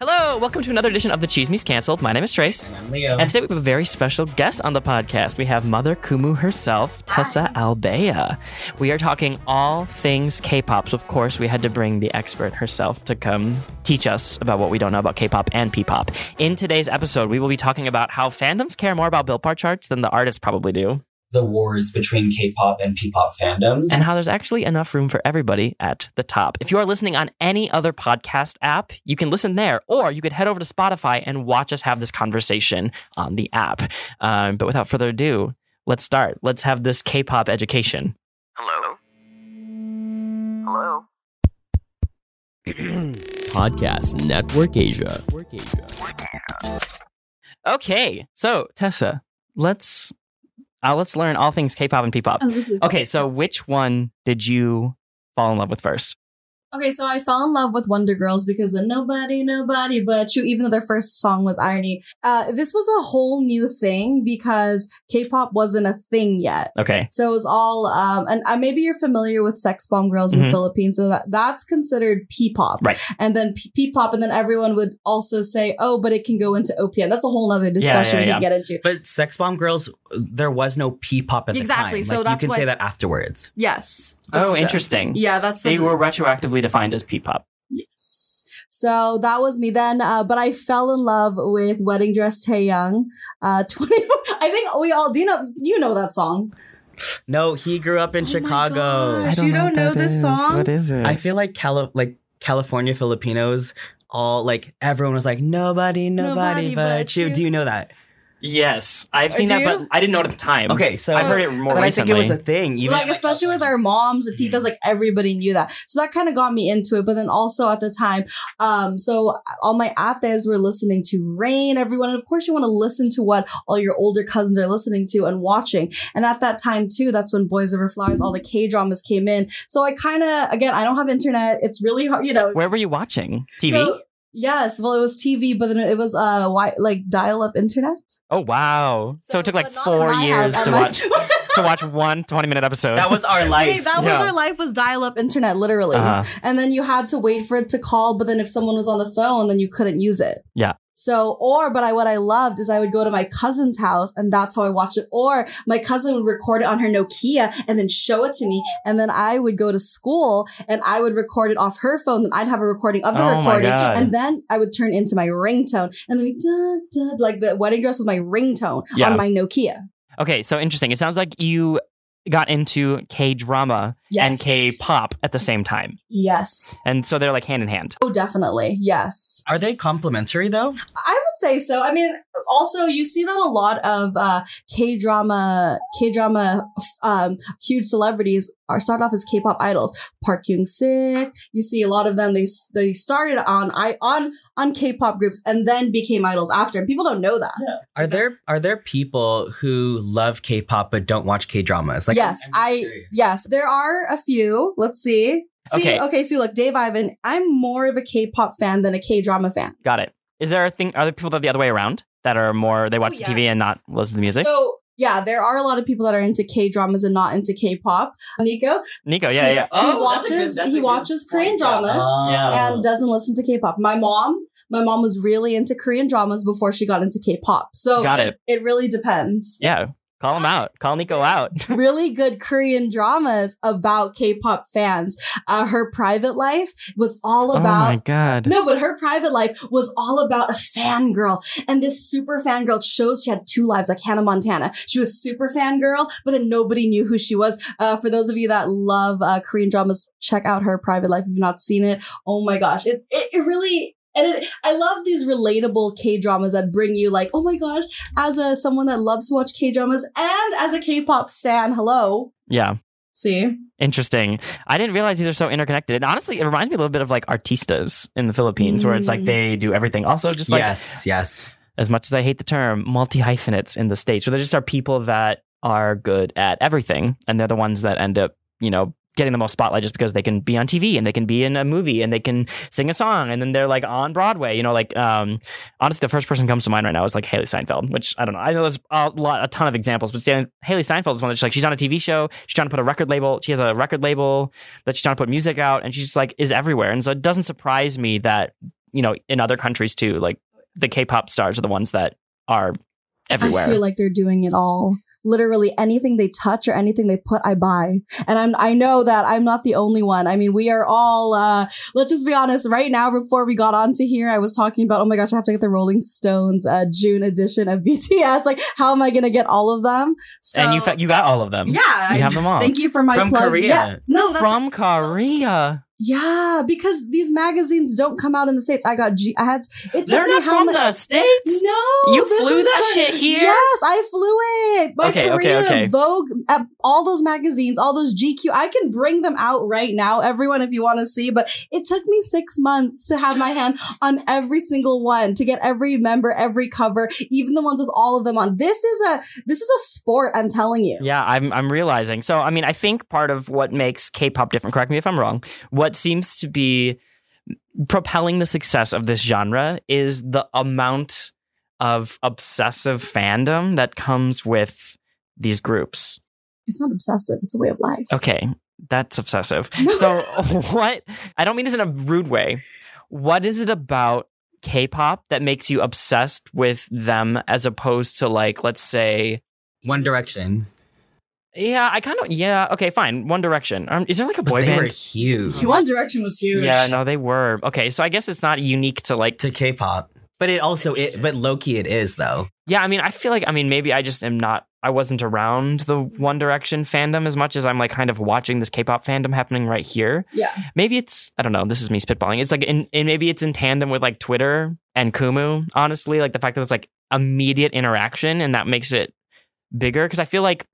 Hello, welcome to another edition of the Chismis Cancelled. My name is Trace. And I'm Leo. And today we have a very special guest on the podcast. We have Mother Kumu herself, Tessa Albea. We are talking all things K-pop. So of course, we had to bring the expert herself to come teach us about what we don't know about K-pop and P-pop. In today's episode, we will be talking about how fandoms care more about Billboard charts than the artists probably do. The wars between K-pop and P-pop fandoms. And how there's actually enough room for everybody at the top. If you are listening on any other podcast app, you can listen there, or you could head over to Spotify and watch us have this conversation on the app. But without further ado, let's start. Let's have this K-pop education. Hello. Hello. Podcast Network Asia. Okay, so Tessa, let's learn all things K-pop and P-pop. Okay, so which one did you fall in love with first? Okay, so I fell in love with Wonder Girls because the nobody but you, even though their first song was Irony. This was a whole new thing because K-pop wasn't a thing yet. Okay. So it was all, and maybe you're familiar with Sex Bomb Girls in the Philippines. So that's considered P-pop. Right. And then P-pop, and then everyone would also say, oh, but it can go into OPM. That's a whole other discussion we can get into. But Sex Bomb Girls, there was no P-pop at the time. Exactly. So like, that's you can say that afterwards. Yes. Oh, interesting. Yeah, that's the They were retroactively defined as P-pop. Yes. So that was me then. But I fell in love with Wedding Dress Taeyang. I think we all do you know that song. No, he grew up in Chicago. Gosh, you don't know this song? What is it? I feel like California Filipinos all everyone was like nobody but you. Do you know that? Yes, I've seen that, but I didn't know it at the time. Okay, so I've heard it more recently. I think it was a thing. Even especially with our moms, the titas, everybody knew that. So that kind of got me into it. But then also at the time, so all my ates were listening to Rain, everyone. And of course, you want to listen to what all your older cousins are listening to and watching. And at that time, too, that's when Boys Over Flowers, all the K-dramas came in. So I kind of, again, I don't have internet. It's really hard, Where were you watching? TV? Yes, well, it was TV, but then it was dial-up internet. Oh wow! So it took 4 years to watch one 20-minute episode. That was our life. Our life was dial-up internet, literally. Uh-huh. And then you had to wait for it to call, but then if someone was on the phone, then you couldn't use it. Yeah. So, what I loved is I would go to my cousin's house and that's how I watched it. Or my cousin would record it on her Nokia and then show it to me. And then I would go to school and I would record it off her phone. Then I'd have a recording of the recording. And then I would turn into my ringtone. And then the wedding dress was my ringtone on my Nokia. Okay. So interesting. It sounds like you got into K-drama and K-pop at the same time. Yes. And so they're hand in hand. Oh, definitely. Yes. Are they complementary though? I would say so. I mean, also you see that a lot of K-drama huge celebrities start off as K-pop idols. Park Young-sik, you see a lot of them, they started on K-pop groups and then became idols after. And people don't know that. Yeah. Are there people who love K-pop but don't watch K-dramas? Yes, there are a few. Let's see. See, look, Dave Ivan, I'm more of a K-pop fan than a K-drama fan. Got it. Is there a thing, are there people that are the other way around that are more, they watch TV and not listen to music? So, yeah, there are a lot of people that are into K-dramas and not into K-pop. Nico, yeah. He watches Korean dramas and doesn't listen to K-pop. My mom was really into Korean dramas before she got into K-pop. So got it. It really depends. Yeah. Call him out. Call Nico out. Really good Korean dramas about K-pop fans. Her private life was all about... Oh my God. No, but her private life was all about a fangirl. And this super fangirl shows she had two lives, like Hannah Montana. She was super fangirl, but then nobody knew who she was. For those of you that love Korean dramas, check out her private life if you've not seen it. Oh my gosh. It really... I love these relatable K-dramas that bring you oh my gosh, as someone that loves to watch K-dramas and as a K-pop stan, hello. Yeah. See? Interesting. I didn't realize these are so interconnected. And honestly, it reminds me a little bit of artistas in the Philippines where it's they do everything. Also just yes. As much as I hate the term, multi-hyphenates in the States. So they just are people that are good at everything. And they're the ones that end up, getting the most spotlight just because they can be on TV and they can be in a movie and they can sing a song and then they're on Broadway, honestly, the first person comes to mind right now is Hailee Steinfeld, which I don't know. I know there's a ton of examples, but Hailee Steinfeld is one that's she's on a TV show. She's trying to put a record label. She has a record label that she's trying to put music out and she's just is everywhere. And so it doesn't surprise me that you know, in other countries too, like the K-pop stars are the ones that are everywhere. I feel like they're doing it all. Literally anything they touch or anything they put, I buy. And I know that I'm not the only one. I mean, we are all, let's just be honest, right now, before we got onto here, I was talking about, oh my gosh, I have to get the Rolling Stones June edition of BTS. Like, how am I going to get all of them? So, and you got all of them. Yeah. You have them all. Thank you for my plug. From Korea. Yeah. No, that's from Korea. Yeah, because these magazines don't come out in the States. I got I had it took They're me not how from much, the States? No. You flew that shit here? Yes, I flew it. By Korea, okay. Vogue, all those magazines, all those GQ. I can bring them out right now, everyone, if you want to see. But it took me 6 months to have my hand on every single one, to get every member, every cover, even the ones with all of them on. This is a sport, I'm telling you. Yeah, I'm realizing. So, I mean, I think part of what makes K-pop different, correct me if I'm wrong, what seems to be propelling the success of this genre is the amount of obsessive fandom that comes with these groups. It's not obsessive. It's a way of life. Okay. That's obsessive. So what? I don't mean this in a rude way. What is it about K-pop that makes you obsessed with them as opposed to, like, let's say... One Direction. Yeah, I kind of... Yeah, okay, fine. One Direction. Is there like a boy band? They were huge. One Direction was huge. Yeah, no, they were. Okay, so I guess it's not unique to like... To K-pop. But it also... But low-key it is, though. Yeah, I mean, I feel like... I mean, maybe I just am not... I wasn't around the One Direction fandom as much as I'm like kind of watching this K-pop fandom happening right here. Yeah. Maybe it's... I don't know. This is me spitballing. It's like... And maybe it's in tandem with like Twitter and Kumu, honestly. Like the fact that it's like immediate interaction and that makes it bigger, because I feel like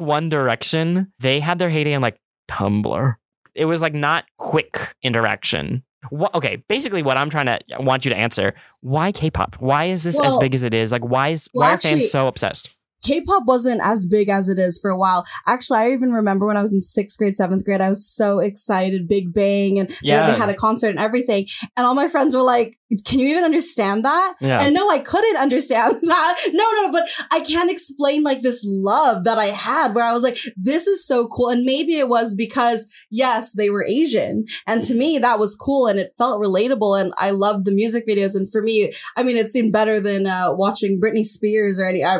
One Direction, they had their heyday on like Tumblr. It was like not quick interaction. Okay, basically what I'm trying to want you to answer: why K-pop? Why is this as big as it is? Like, why are fans so obsessed? K-pop wasn't as big as it is for a while. Actually, I even remember when I was in 6th grade, 7th grade, I was so excited. Big Bang, and they had a concert and everything. And all my friends were like, can you even understand that? Yeah. And no, I couldn't understand that. No, but I can't explain like this love that I had where I was like, this is so cool. And maybe it was because, yes, they were Asian. And to me, that was cool. And it felt relatable. And I loved the music videos. And for me, I mean, it seemed better than watching Britney Spears or I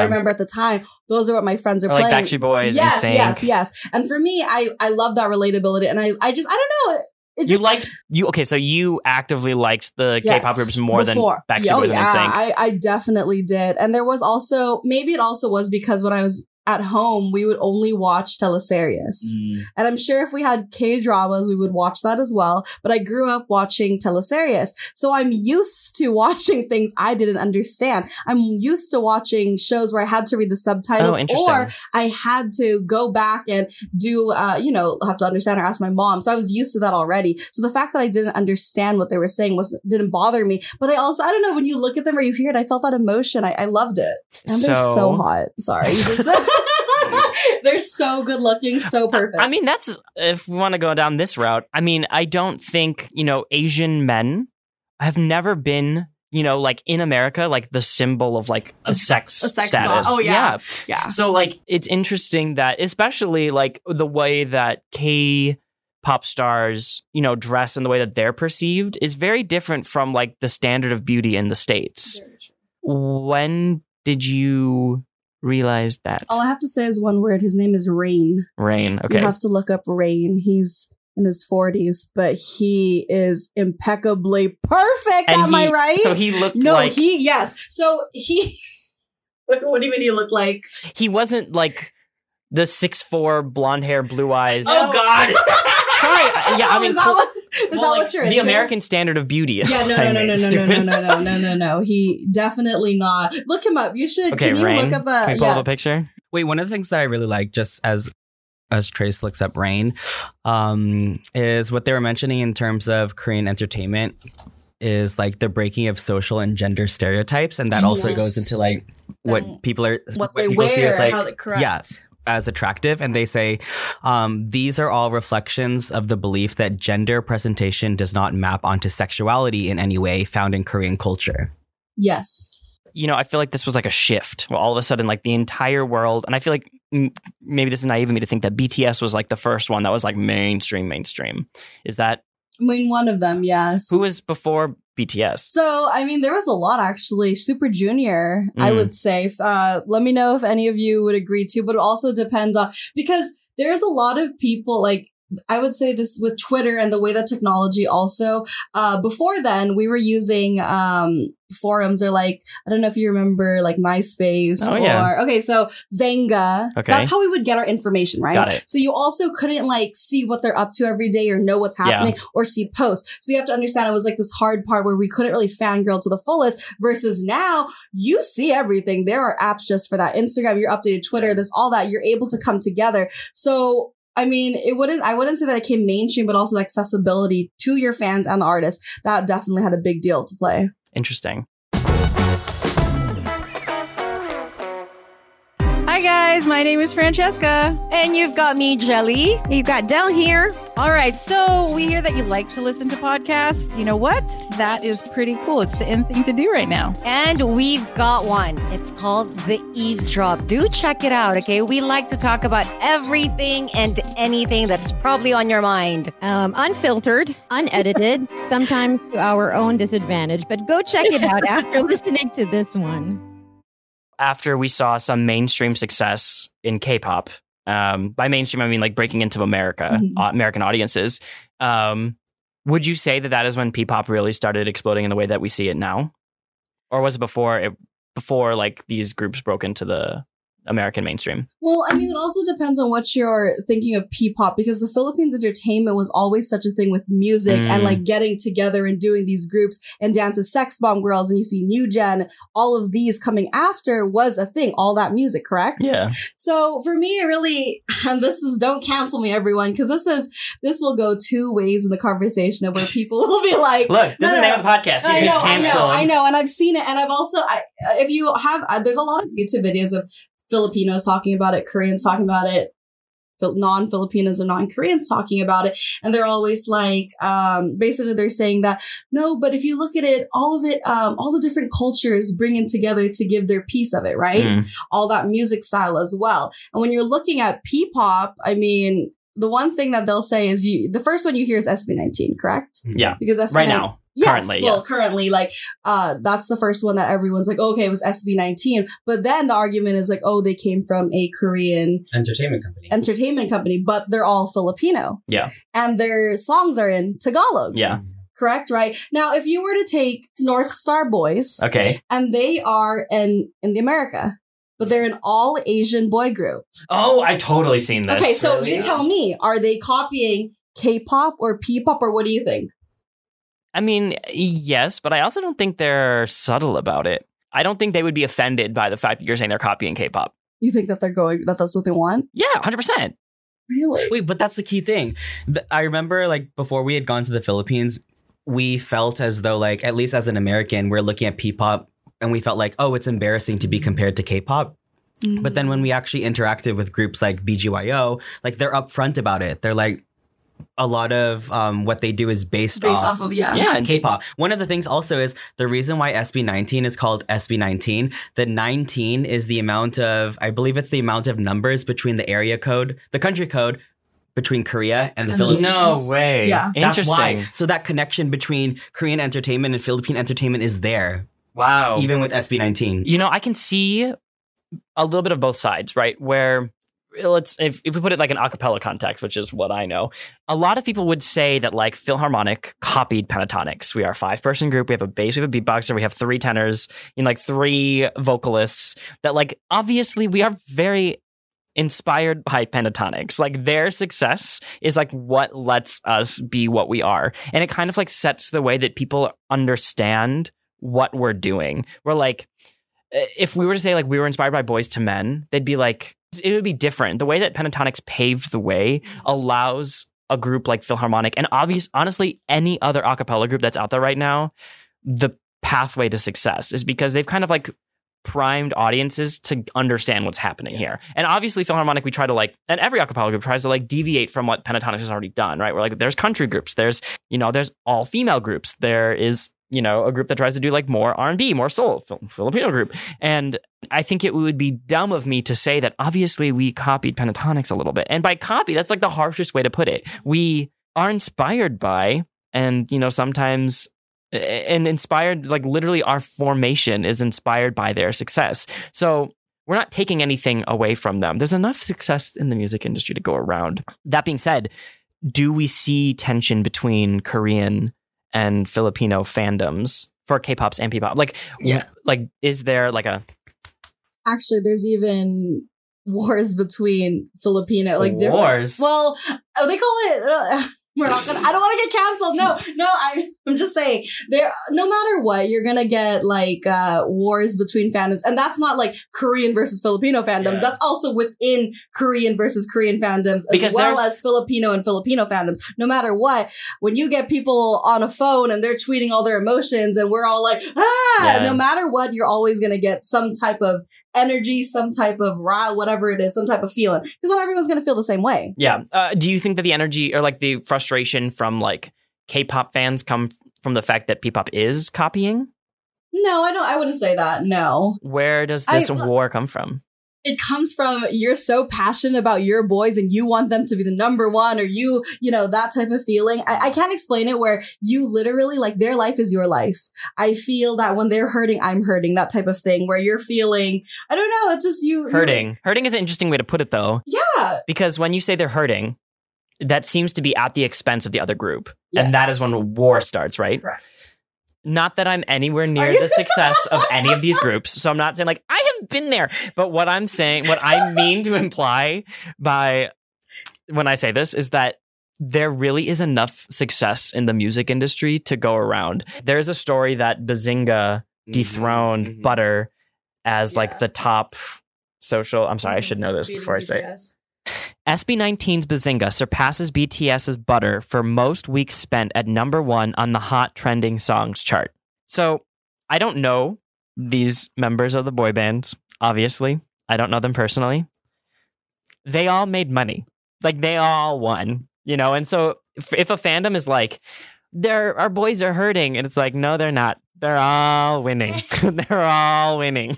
remember at the time. Those are what my friends are playing. Like Backstreet Boys. Yes, NSYNC. Yes. And for me, I love that relatability. And I just, I don't know. So you actively liked the K-pop groups more than Backstreet Boys and NSYNC. I definitely did. And there was also, maybe it also was because when I was at home, we would only watch Telesarius. Mm. And I'm sure if we had K-dramas, we would watch that as well. But I grew up watching Telesarius. So I'm used to watching things I didn't understand. I'm used to watching shows where I had to read the subtitles or I had to go back and do, have to understand or ask my mom. So I was used to that already. So the fact that I didn't understand what they were saying didn't bother me. But I also, I don't know, when you look at them or you hear it, I felt that emotion. I loved it. And they're so hot. Sorry. They're so good looking, so perfect. I mean, that's, if we want to go down this route, I mean, I don't think, Asian men have never been, like in America, like the symbol of like a sex status. Oh, yeah. So like, it's interesting that especially like the way that K-pop stars, dress and the way that they're perceived is very different from like the standard of beauty in the States. When did you... realized that? All I have to say is one word. His name is Rain. Rain, okay. You have to look up Rain. He's in his 40s, but he is impeccably perfect. Am I right? So he looked what do you mean he looked like? He wasn't like the 6'4", blonde hair, blue eyes. Oh, God. Sorry. Yeah, I mean... Is that what you're into? The American standard of beauty. Yeah, no. He definitely not. Look him up. You should. Okay, can you Rain? Look up a... Can we pull up a picture? Wait, one of the things that I really like, just as Trace looks up Rain, is what they were mentioning in terms of Korean entertainment is like the breaking of social and gender stereotypes, and that also goes into like what people are... What they people wear see as, like, and how they correct. Yeah. As attractive, and they say these are all reflections of the belief that gender presentation does not map onto sexuality in any way found in Korean culture. Yes. I feel like this was like a shift where all of a sudden like the entire world, and I feel like maybe this is naive of me to think that BTS was like the first one that was like mainstream. Is that I mean, one of them, yes. Who was before BTS? So, I mean, there was a lot, actually. Super Junior, I would say. Let me know if any of you would agree too, but it also depends on... Because there's a lot of people, like, I would say this with Twitter and the way that technology also... before then, we were using... forums are like, I don't know if you remember, like MySpace okay, so Xanga. Okay. That's how we would get our information, right? Got it. So you also couldn't like see what they're up to every day or know what's happening or see posts. So you have to understand it was like this hard part where we couldn't really fangirl to the fullest versus now you see everything. There are apps just for that. Instagram, your updated Twitter, this, all that. You're able to come together. So I mean, I wouldn't say that it came mainstream, but also the accessibility to your fans and the artists. That definitely had a big deal to play. Interesting. Hi guys, my name is Francesca. And you've got me, Jelly. You've got Del here. All right, so we hear that you like to listen to podcasts. You know what? That is pretty cool. It's the in thing to do right now. And we've got one. It's called The Eavesdrop. Do check it out, okay? We like to talk about everything and anything that's probably on your mind. Unfiltered, unedited, sometimes to our own disadvantage. But go check it out after listening to this one. After we saw some mainstream success in K-pop, by mainstream, I mean like breaking into America, American audiences. Would you say that that is when P-pop really started exploding in the way that we see it now? Or was it before like these groups broke into the American mainstream? Well, I mean, it also depends on what you're thinking of P-pop, because the Philippines entertainment was always such a thing with music and like getting together and doing these groups and dance to Sex Bomb Girls, and you see New Gen, all of these coming after was a thing, all that music, correct? Yeah. So for me, it really, and this is, don't cancel me everyone, because this will go two ways in the conversation of where people will be like, look, this is the name of the podcast. I know, and I've seen it, and I've also, if you have, there's a lot of YouTube videos of Filipinos talking about it, Koreans talking about it, non-Filipinos and non-Koreans talking about it. And they're always like, basically they're saying that, no, but if you look at it, all of it, all the different cultures bring it together to give their piece of it, right? All that music style as well. And when you're looking at P-pop, I mean, the one thing that they'll say is the first one you hear is SB19, correct? Yeah. Because SB19, right now. Yes, currently, like, that's the first one that everyone's like, okay, it was SB19. But then the argument is like, oh, they came from a Korean entertainment company, but they're all Filipino. Yeah. And their songs are in Tagalog. Yeah. Correct, right? Now, if you were to take North Star Boys, okay, and they are in the America, but they're an all Asian boy group. Oh, I've totally seen this. Okay, so you tell me, are they copying K-pop or P-pop, or what do you think? I mean, yes, but I also don't think they're subtle about it. I don't think they would be offended by the fact that you're saying they're copying K-pop. You think that that's what they want? Yeah, 100%. Really? Wait, but that's the key thing. I remember, like, before we had gone to the Philippines, we felt as though, like, at least as an American, we're looking at P-pop and we felt like, oh, it's embarrassing to be compared to K-pop. Mm-hmm. But then when we actually interacted with groups like BGYO, like, they're upfront about it. They're like, a lot of what they do is based off of K-pop. One of the things also is the reason why SB19 is called SB19. The 19 is the amount of, I believe it's the amount of numbers between the area code, the country code between Korea and the Philippines. No way. Yeah. That's why. So that connection between Korean entertainment and Philippine entertainment is there. Wow. Even with SB19. You know, I can see a little bit of both sides, right? Where... If we put it like an a cappella context, which is what I know, a lot of people would say that like Filharmonic copied Pentatonix. We are a 5-person group. We have a bass, we have a beatboxer, we have 3 tenors, and like 3 vocalists. That like obviously we are very inspired by Pentatonix. Like their success is like what lets us be what we are, and it kind of like sets the way that people understand what we're doing. We're like, if we were to say like we were inspired by Boyz II Men, they'd be like, it would be different. The way that Pentatonix paved the way allows a group like Philharmonic and honestly, any other a cappella group that's out there right now, the pathway to success is because they've kind of like primed audiences to understand what's happening here. And obviously Philharmonic, we try to like, and every a cappella group tries to like deviate from what Pentatonix has already done, right? We're like, there's country groups, there's, you know, there's all female groups. There is, you know, a group that tries to do like more R&B, more soul, Filipino group. And I think it would be dumb of me to say that obviously we copied Pentatonix a little bit. And by copy, that's like the harshest way to put it. We are inspired by And, you know, sometimes and inspired, like literally our formation is inspired by their success. So we're not taking anything away from them. There's enough success in the music industry to go around. That being said, do we see tension between Korean and Filipino fandoms for K-pops and P-pop? Like, yeah, like, is there like a... Actually, there's even wars between Filipino, like different... Wars? Well, they call it... We're not gonna, I don't want to get canceled. No, I'm just saying there. No matter what, you're going to get like wars between fandoms. And that's not like Korean versus Filipino fandoms. Yeah. That's also within Korean versus Korean fandoms, as because well as Filipino and Filipino fandoms. No matter what, when you get people on a phone and they're tweeting all their emotions and we're all like, no matter what, you're always going to get some type of energy, some type of raw, whatever it is, some type of feeling, because not everyone's going to feel the same way. Yeah. Do you think that the energy or like the frustration from like K-pop fans come from the fact that P-pop is copying? No, I don't. I wouldn't say that. No. Where does this war come from? It comes from you're so passionate about your boys and you want them to be the number one, or you know, that type of feeling. I can't explain it, where you literally like their life is your life. I feel that when they're hurting, I'm hurting, that type of thing, where you're feeling, I don't know, it's just you. Hurting. Hurting is an interesting way to put it, though. Yeah. Because when you say they're hurting, that seems to be at the expense of the other group. Yes. And that is when war starts, right? Correct. Not that I'm anywhere near the success of any of these groups. So I'm not saying like I have been there. But what I'm saying, what I mean to imply by when I say this is that there really is enough success in the music industry to go around. There's a story that Bazinga dethroned Butter as like the top social. I'm sorry, I should know this before I say it. SB19's Bazinga surpasses BTS's Butter for most weeks spent at number one on the Hot Trending Songs chart. So, I don't know these members of the boy bands, obviously. I don't know them personally. They all made money. Like, they all won, you know? And so, if a fandom is like, our boys are hurting, and it's like, no, they're not. They're all winning. They're all winning.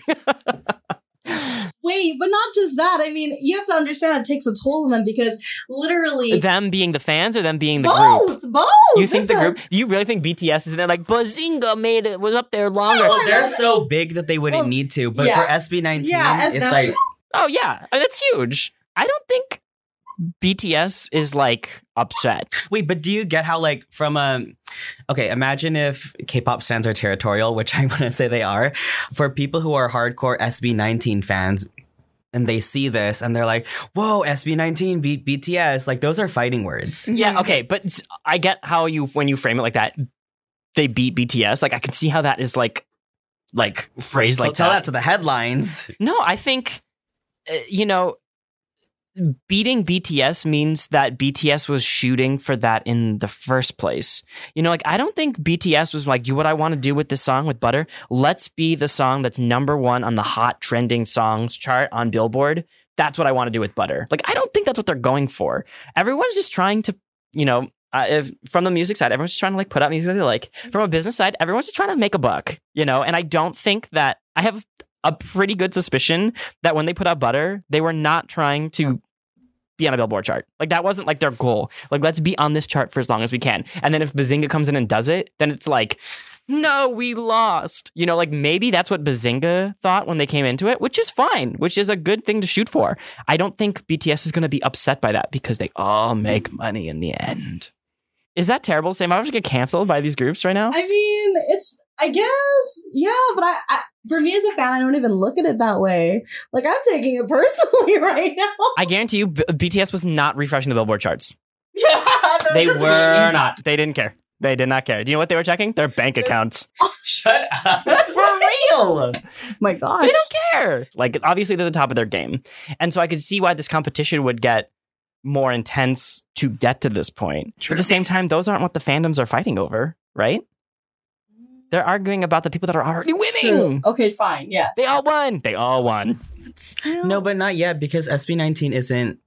Wait, but not just that. I mean, you have to understand it takes a toll on them, because literally... Them being the fans or them being the group? Both! You think the group... You really think BTS is in there like, Bazinga made it, was up there longer. Well, they're so big that they wouldn't need to. But for SB19, it's like... Oh, yeah. That's huge. I don't think BTS is, like, upset. Wait, but do you get how, like, from a... Okay, imagine if K-pop stands are territorial, which I want to say they are. For people who are hardcore SB19 fans, and they see this and they're like, whoa, SB19 beat BTS. Like, those are fighting words. Yeah, okay, but I get how when you frame it like that, they beat BTS. Like, I can see how that is, like phrased like that. Tell that to the headlines. No, I think, you know... Beating BTS means that BTS was shooting for that in the first place. You know, like, I don't think BTS was like, what I want to do with this song with Butter? Let's be the song that's number one on the Hot Trending Songs chart on Billboard. That's what I want to do with Butter. Like, I don't think that's what they're going for. Everyone's just trying to, you know, from the music side, everyone's just trying to, like, put out music that they like. From a business side, everyone's just trying to make a buck, you know? And I don't think that... I have a pretty good suspicion that when they put out Butter, they were not trying to... be on a Billboard chart. Like, that wasn't like their goal. Like, let's be on this chart for as long as we can. And then if Bazinga comes in and does it, then it's like, no, we lost. You know, like, maybe that's what Bazinga thought when they came into it, which is fine, which is a good thing to shoot for. I don't think BTS is going to be upset by that, because they all make money in the end. Is that terrible? Sam, I was going to get canceled by these groups right now. I mean, it's, I guess, yeah, but I for me as a fan, I don't even look at it that way. Like, I'm taking it personally right now. I guarantee you, BTS was not refreshing the Billboard charts. Yeah, they were not. They didn't care. They did not care. Do you know what they were checking? Their bank accounts. Oh, shut up. For real. My God. They don't care. Like, obviously, they're the top of their game. And so I could see why this competition would get more intense to get to this point. True. At the same time, those aren't what the fandoms are fighting over, right? They're arguing about the people that are already winning. True. Okay, fine. Yes. They all won. They all won. But still... No, but not yet, because SB19 isn't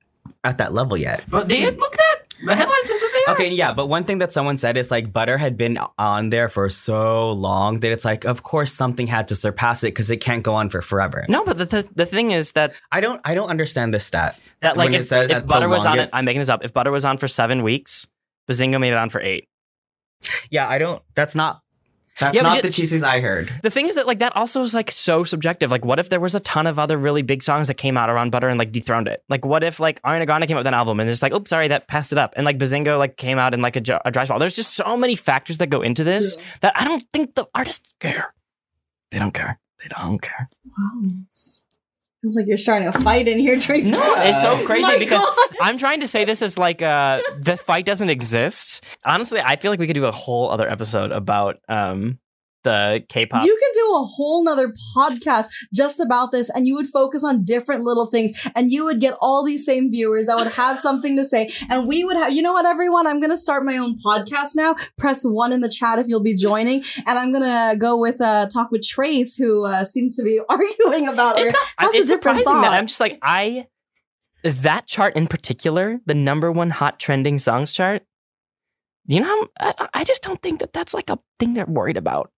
at that level yet. But they didn't look that. The headlines is what they are. Okay, yeah, but one thing that someone said is, like, Butter had been on there for so long that it's like, of course something had to surpass it, because it can't go on for forever. No, but the thing is that... I don't understand this stat. That, like, if Butter was on it... I'm making this up. If Butter was on for 7 weeks, Bazinga made it on for 8. Yeah, I don't. That's not the Chismis I heard. The thing is that like that also is like so subjective. Like, what if there was a ton of other really big songs that came out around Butter and like dethroned it? Like, what if like Ariana Grande came out with an album and it's like, oops, sorry, that passed it up, and like Bazinga like came out in like a dry spell. There's just so many factors that go into this that I don't think the artists care. They don't care. Wow. Feels like you're starting a fight in here, Trace. No, it's so crazy because God. I'm trying to say this as like the fight doesn't exist. Honestly, I feel like we could do a whole other episode about the K-pop. You could do a whole nother podcast just about this, and you would focus on different little things, and you would get all these same viewers that would have something to say, and we would have, you know what, everyone, I'm going to start my own podcast now. Press 1 in the chat if you'll be joining, and I'm going to go with talk with Trace, who seems to be arguing about it. It's surprising that I'm just like, that chart in particular, the #1 hot trending songs chart, you know, I just don't think that's like a thing they're worried about.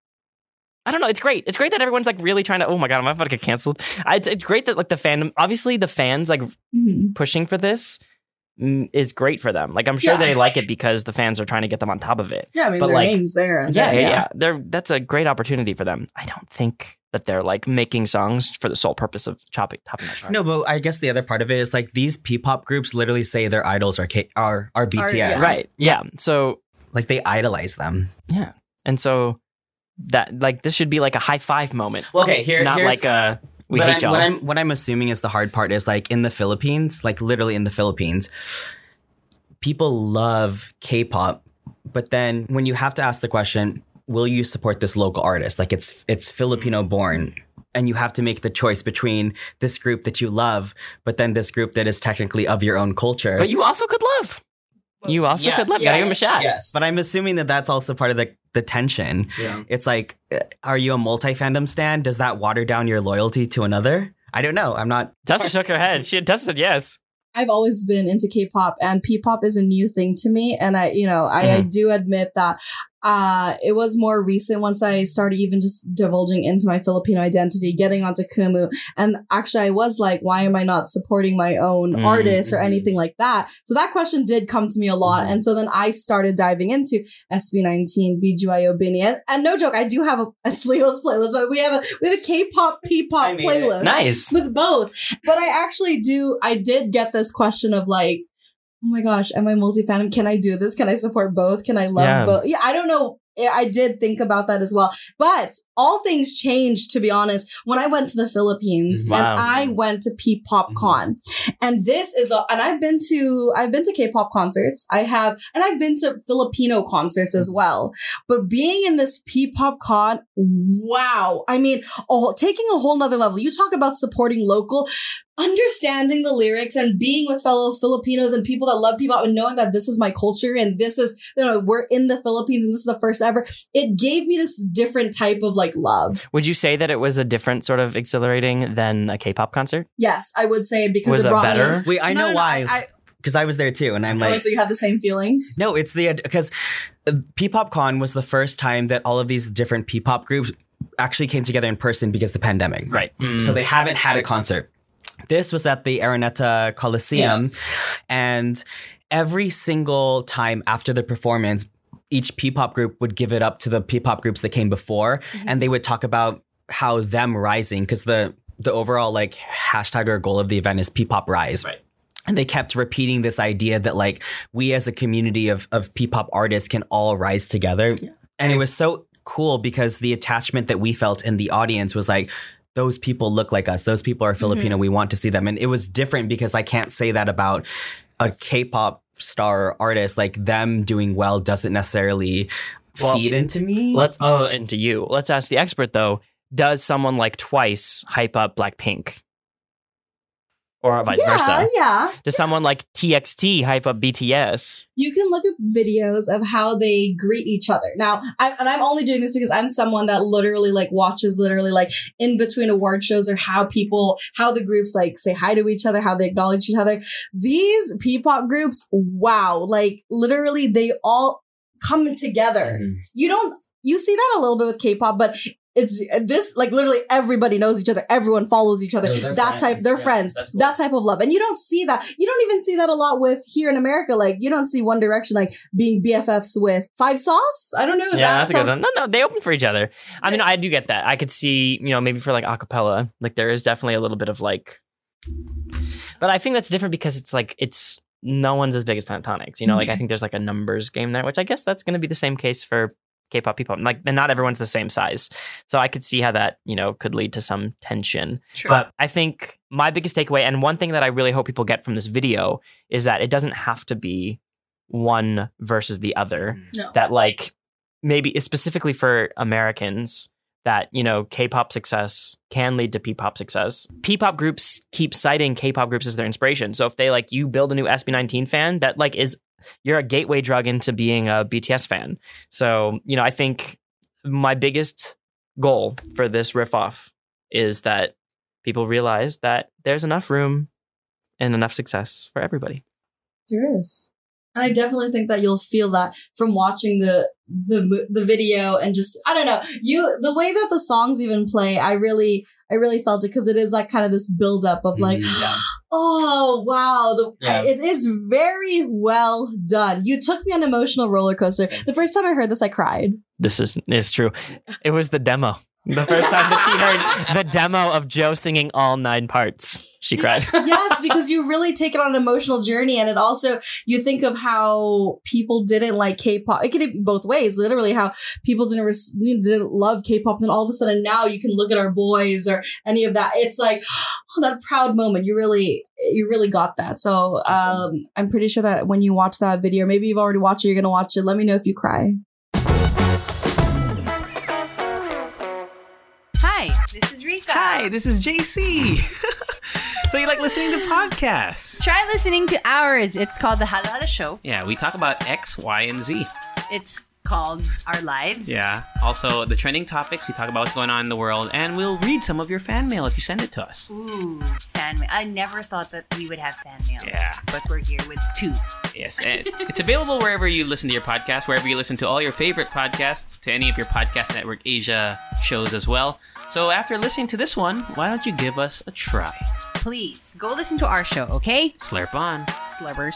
I don't know. It's great. It's great that everyone's like really trying to. Oh my God, am I about to get canceled? It's great that like the fandom, obviously the fans like pushing for this is great for them. Like I'm sure they like it because the fans are trying to get them on top of it. Yeah, I mean, but their name's there. That's a great opportunity for them. I don't think that they're like making songs for the sole purpose of topping that chart. No, but I guess the other part of it is like these P-pop groups literally say their idols are BTS. Right. Yeah. So like they idolize them. Yeah, and so. That like this should be like a high five moment. Well, okay, here's like a we hate y'all. What I'm assuming is the hard part is like in the Philippines, like literally in the Philippines, people love K-pop, but then when you have to ask the question, will you support this local artist? Like it's Filipino born, and you have to make the choice between this group that you love, but then this group that is technically of your own culture, but you also could love. You also could love. Gotta give him a shot. Yes, but I'm assuming that that's also part of the tension. Yeah. It's like, are you a multi-fandom stan? Does that water down your loyalty to another? I don't know. I'm not. Tessa shook her head. Tessa said yes. I've always been into K-pop, and P-pop is a new thing to me. And I do admit that it was more recent once I started even just divulging into my Filipino identity, getting onto Kumu. And actually, I was like, why am I not supporting my own artists or anything like that? So that question did come to me a lot. And so then I started diving into SB19, BGYO, Bini. And no joke, I do have it's Leo's playlist, but we have a K-pop, P-pop playlist. Nice. With both. But I did get this question of like, oh my gosh, am I multi-fandom? Can I do this? Can I support both? Can I love both? Yeah, I don't know. I did think about that as well. But all things changed, to be honest, when I went to the Philippines and I went to P-Pop Con. And this is I've been to K-pop concerts. I've been to Filipino concerts as well. But being in this P-Pop Con, wow. I mean, taking a whole nother level. You talk about supporting local, understanding the lyrics and being with fellow Filipinos and people that love P-pop and knowing that this is my culture and this is, you know, we're in the Philippines and this is the first ever. It gave me this different type of like love. Would you say that it was a different sort of exhilarating than a K-pop concert? Yes, I would say because it brought better? Me. Wait, I know why. Because I was there too, and I'm like, so you have the same feelings? No, it's because P-pop Con was the first time that all of these different P-pop groups actually came together in person because of the pandemic, right? So they haven't had a concert. This was at the Araneta Coliseum, and every single time after the performance, each P-pop group would give it up to the P-pop groups that came before, and they would talk about how them rising, because the overall like hashtag or goal of the event is P-pop rise. Right. And they kept repeating this idea that like we as a community of P-pop artists can all rise together. Yeah. And it was so cool because the attachment that we felt in the audience was like, those people look like us. Those people are Filipino. We want to see them. And it was different because I can't say that about a K-pop star artist. Like them doing well doesn't necessarily feed into me. Into you. Let's ask the expert though. Does someone like Twice hype up BLACKPINK? Or vice versa. Yeah. Does someone like TXT hype up BTS? You can look at videos of how they greet each other. Now, I'm only doing this because I'm someone that literally like watches in between award shows or how the groups like say hi to each other, how they acknowledge each other. These P-pop groups, wow, like literally they all come together. You don't you see that a little bit with K-pop, but it's this, like, literally everybody knows each other. Everyone follows each other. They're friends. Cool. That type of love. And you don't see that. You don't even see that a lot with here in America. Like, you don't see One Direction, like, being BFFs with Five Sauce. I don't know. Yeah, that's a good one. No, they open for each other. I mean, I do get that. I could see, you know, maybe for, like, acapella. Like, there is definitely a little bit of, like... But I think that's different because it's, like, it's... No one's as big as Pentatonix. You know, like, I think there's, like, a numbers game there, which I guess that's going to be the same case for... K-pop, P-pop, like, and not everyone's the same size. So I could see how that, you know, could lead to some tension. True. But I think my biggest takeaway, and one thing that I really hope people get from this video, is that it doesn't have to be one versus the other. No. That, like, maybe specifically for Americans, that, you know, K-pop success can lead to P-pop success. P-pop groups keep citing K-pop groups as their inspiration. So if they, like, you build a new SB19 fan, that, like, is... You're a gateway drug into being a BTS fan. So, you know, I think my biggest goal for this riff off is that people realize that there's enough room and enough success for everybody. There is. And I definitely think that you'll feel that from watching the video and just, I don't know, the way that the songs even play, I really felt it because it is like kind of this buildup of like, oh, wow. It is very well done. You took me on an emotional roller coaster. The first time I heard this, I cried. It's true. It was the demo. The first time that she heard the demo of Jo singing all 9 parts, she cried. Yes, because you really take it on an emotional journey. And it also, you think of how people didn't like K-pop. It could be both ways, literally how people didn't love K-pop. And then all of a sudden now you can look at our boys or any of that. It's like, oh, that proud moment. You really got that. So awesome. I'm pretty sure that when you watch that video, maybe you've already watched it, you're going to watch it. Let me know if you cry. This is Rika. Hi, this is JC. So you like listening to podcasts? Try listening to ours. It's called The Halo Halo Show. Yeah, we talk about X, Y, and Z. It's called Our Lives. Yeah. Also, the trending topics. We talk about what's going on in the world. And we'll read some of your fan mail if you send it to us. Ooh, fan mail. I never thought that we would have fan mail. Yeah. But we're here with 2. Yes. And it's available wherever you listen to your podcast, wherever you listen to all your favorite podcasts, to any of your Podcast Network Asia shows as well. So after listening to this one, why don't you give us a try? Please, go listen to our show, okay? Slurp on. Slurpers.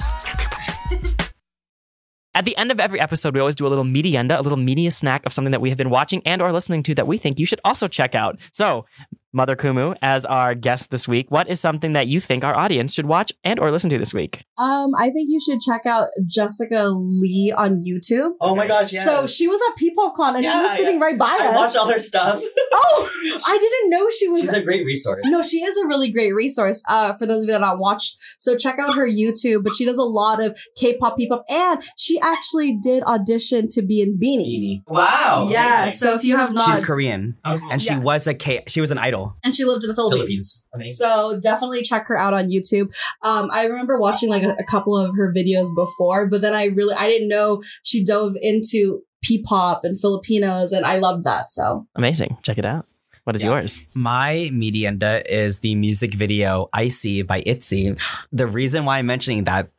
At the end of every episode, we always do a little merienda, a little media snack of something that we have been watching and or listening to that we think you should also check out. So, Mother Kumu, as our guest this week, what is something that you think our audience should watch and or listen to this week? I think you should check out Jessica Lee on YouTube. Oh my gosh, yeah. So she was at P-POP Con and she was sitting right by us. I watched all her stuff. Oh, I didn't know she was. She's a great resource. No, she is a really great resource for those of you that not watched. So check out her YouTube, but she does a lot of K-pop, P-pop, and she actually did audition to be in Beanie. Wow. Yeah, amazing. So if you have not. She's Korean. Okay. And she was she was an idol. And she lived in the Philippines. So definitely check her out on YouTube. I remember watching like a couple of her videos before, but then I didn't know she dove into P-pop and Filipinos, and I loved that. So amazing. Check it out. What is yours? My merienda is the music video Icy by Itzy. The reason why I'm mentioning that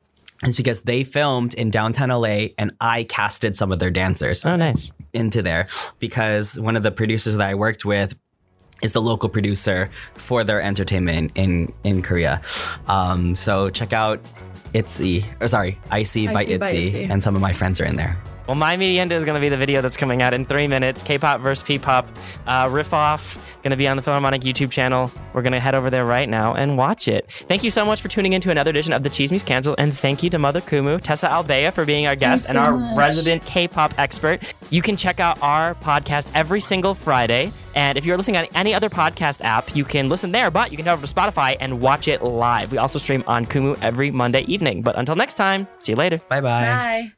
is because they filmed in downtown LA and I casted some of their dancers. Oh, nice. Into there because one of the producers that I worked with is the local producer for their entertainment in Korea. So check out Icy by Itzy, and some of my friends are in there. Well, my merienda is going to be the video that's coming out in 3 minutes, K-pop versus P-pop, riff off, going to be on the Filharmonic YouTube channel. We're going to head over there right now and watch it. Thank you so much for tuning in to another edition of the Chismis Cancelled, and thank you to Mother Kumu, Tessa Albea for being our guest and our resident K-pop expert. You can check out our podcast every single Friday, and if you're listening on any other podcast app, you can listen there, but you can head over to Spotify and watch it live. We also stream on Kumu every Monday evening, but until next time, see you later. Bye-bye. Bye.